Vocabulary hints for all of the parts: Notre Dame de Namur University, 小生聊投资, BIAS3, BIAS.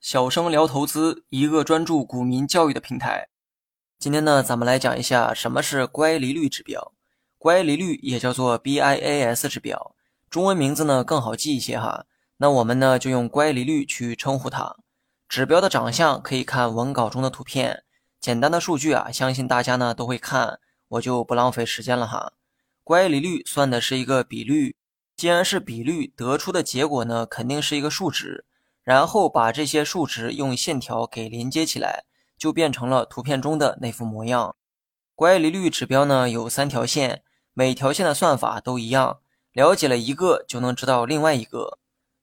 小生聊投资，一个专注股民教育的平台。今天呢，咱们来讲一下什么是乖离率指标。乖离率也叫做 BIAS 指标，中文名字呢更好记一些哈。那我们呢就用乖离率去称呼它。指标的长相可以看文稿中的图片，简单的数据啊，相信大家呢都会看，我就不浪费时间了哈。乖离率算的是一个比率，既然是比率，得出的结果呢肯定是一个数值，然后把这些数值用线条给连接起来，就变成了图片中的那副模样。乖离率指标呢有三条线，每条线的算法都一样，了解了一个就能知道另外一个。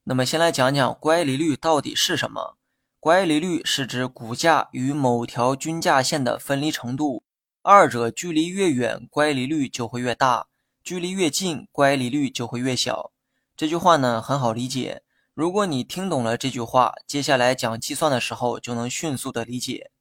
那么先来讲讲乖离率到底是什么。乖离率是指股价与某条均价线的分离程度，二者距离越远，乖离率就会越大，距离越近，乖离率就会越小。这句话呢很好理解，如果你听懂了这句话，接下来讲计算的时候就能迅速的理解。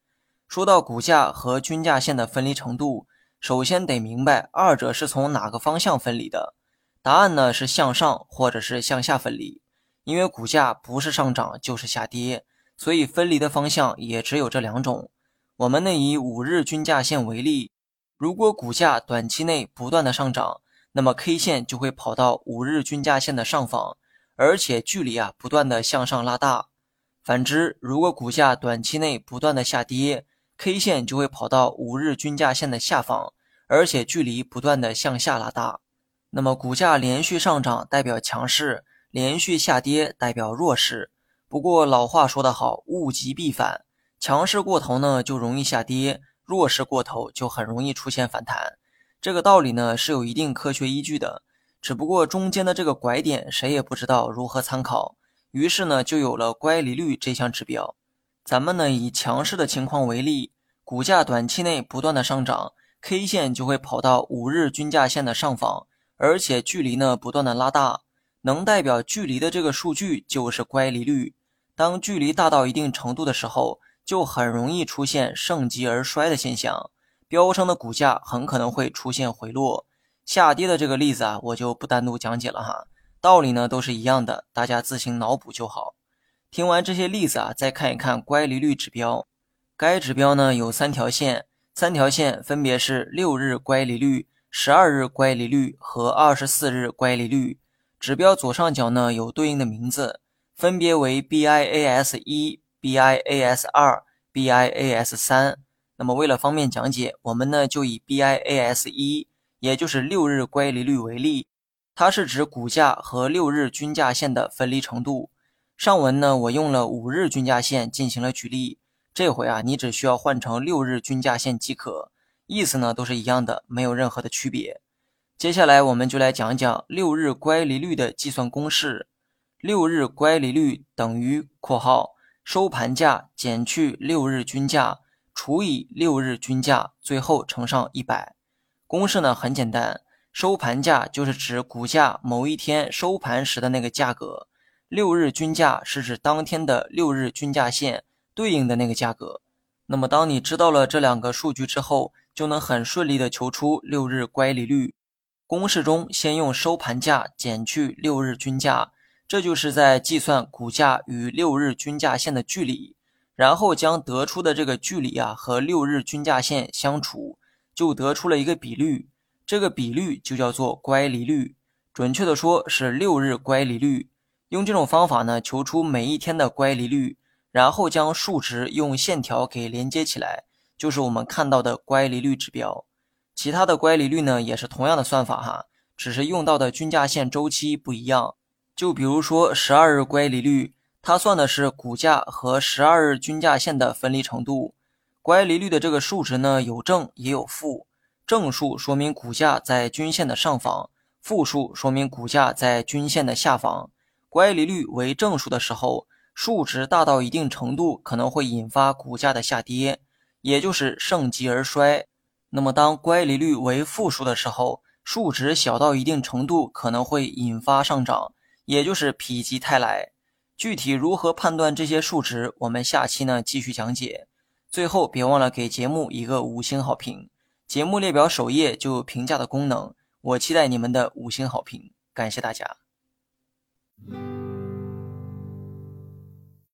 说到股价和均价线的分离程度，首先得明白二者是从哪个方向分离的。答案呢是向上或者是向下分离，因为股价不是上涨就是下跌，所以分离的方向也只有这两种。我们呢以5日均价线为例，如果股价短期内不断的上涨，那么 K 线就会跑到5日均价线的上方，而且距离不断的向上拉大。反之，如果股价短期内不断的下跌， K 线就会跑到5日均价线的下方，而且距离不断的向下拉大。那么股价连续上涨代表强势，连续下跌代表弱势。不过老话说得好，物极必反，强势过头呢就容易下跌，弱势过头就很容易出现反弹。这个道理呢是有一定科学依据的，只不过中间的这个拐点谁也不知道如何参考，于是呢就有了乖离率这项指标。咱们呢以强势的情况为例，股价短期内不断的上涨， K 线就会跑到5日均价线的上方，而且距离呢不断的拉大，能代表距离的这个数据就是乖离率。当距离大到一定程度的时候，就很容易出现盛极而衰的现象，飙升的股价很可能会出现回落。下跌的这个例子我就不单独讲解了哈，道理呢都是一样的，大家自行脑补就好。听完这些例子再看一看乖离率指标。该指标呢有三条线，三条线分别是6日乖离率、12日乖离率和24日乖离率。指标左上角呢有对应的名字，分别为 BIAS1、BIAS2、BIAS3。那么为了方便讲解，我们呢就以 BIAS1 也就是6日乖离率为例，它是指股价和6日均价线的分离程度。上文呢我用了5日均价线进行了举例，这回你只需要换成6日均价线即可，意思呢都是一样的，没有任何的区别。接下来我们就来讲讲6日乖离率的计算公式。6日乖离率等于收盘价减去6日均价除以6日均价，最后乘上100。公式呢很简单，收盘价就是指股价某一天收盘时的那个价格，6日均价是指当天的6日均价线对应的那个价格。那么当你知道了这两个数据之后，就能很顺利的求出6日乖离率。公式中先用收盘价减去6日均价，这就是在计算股价与6日均价线的距离，然后将得出的这个距离和6日均价线相除，就得出了一个比率，这个比率就叫做乖离率，准确的说是6日乖离率。用这种方法呢求出每一天的乖离率，然后将数值用线条给连接起来，就是我们看到的乖离率指标。其他的乖离率呢也是同样的算法只是用到的均价线周期不一样。就比如说12日乖离率，它算的是股价和12日均价线的分离程度。乖离率的这个数值呢有正也有负，正数说明股价在均线的上方，负数说明股价在均线的下方。乖离率为正数的时候，数值大到一定程度可能会引发股价的下跌，也就是盛极而衰。那么当乖离率为负数的时候，数值小到一定程度可能会引发上涨，也就是否极泰来。具体如何判断这些数值，我们下期呢继续讲解。最后别忘了给节目一个5星好评，节目列表首页就有评价的功能，我期待你们的5星好评，感谢大家。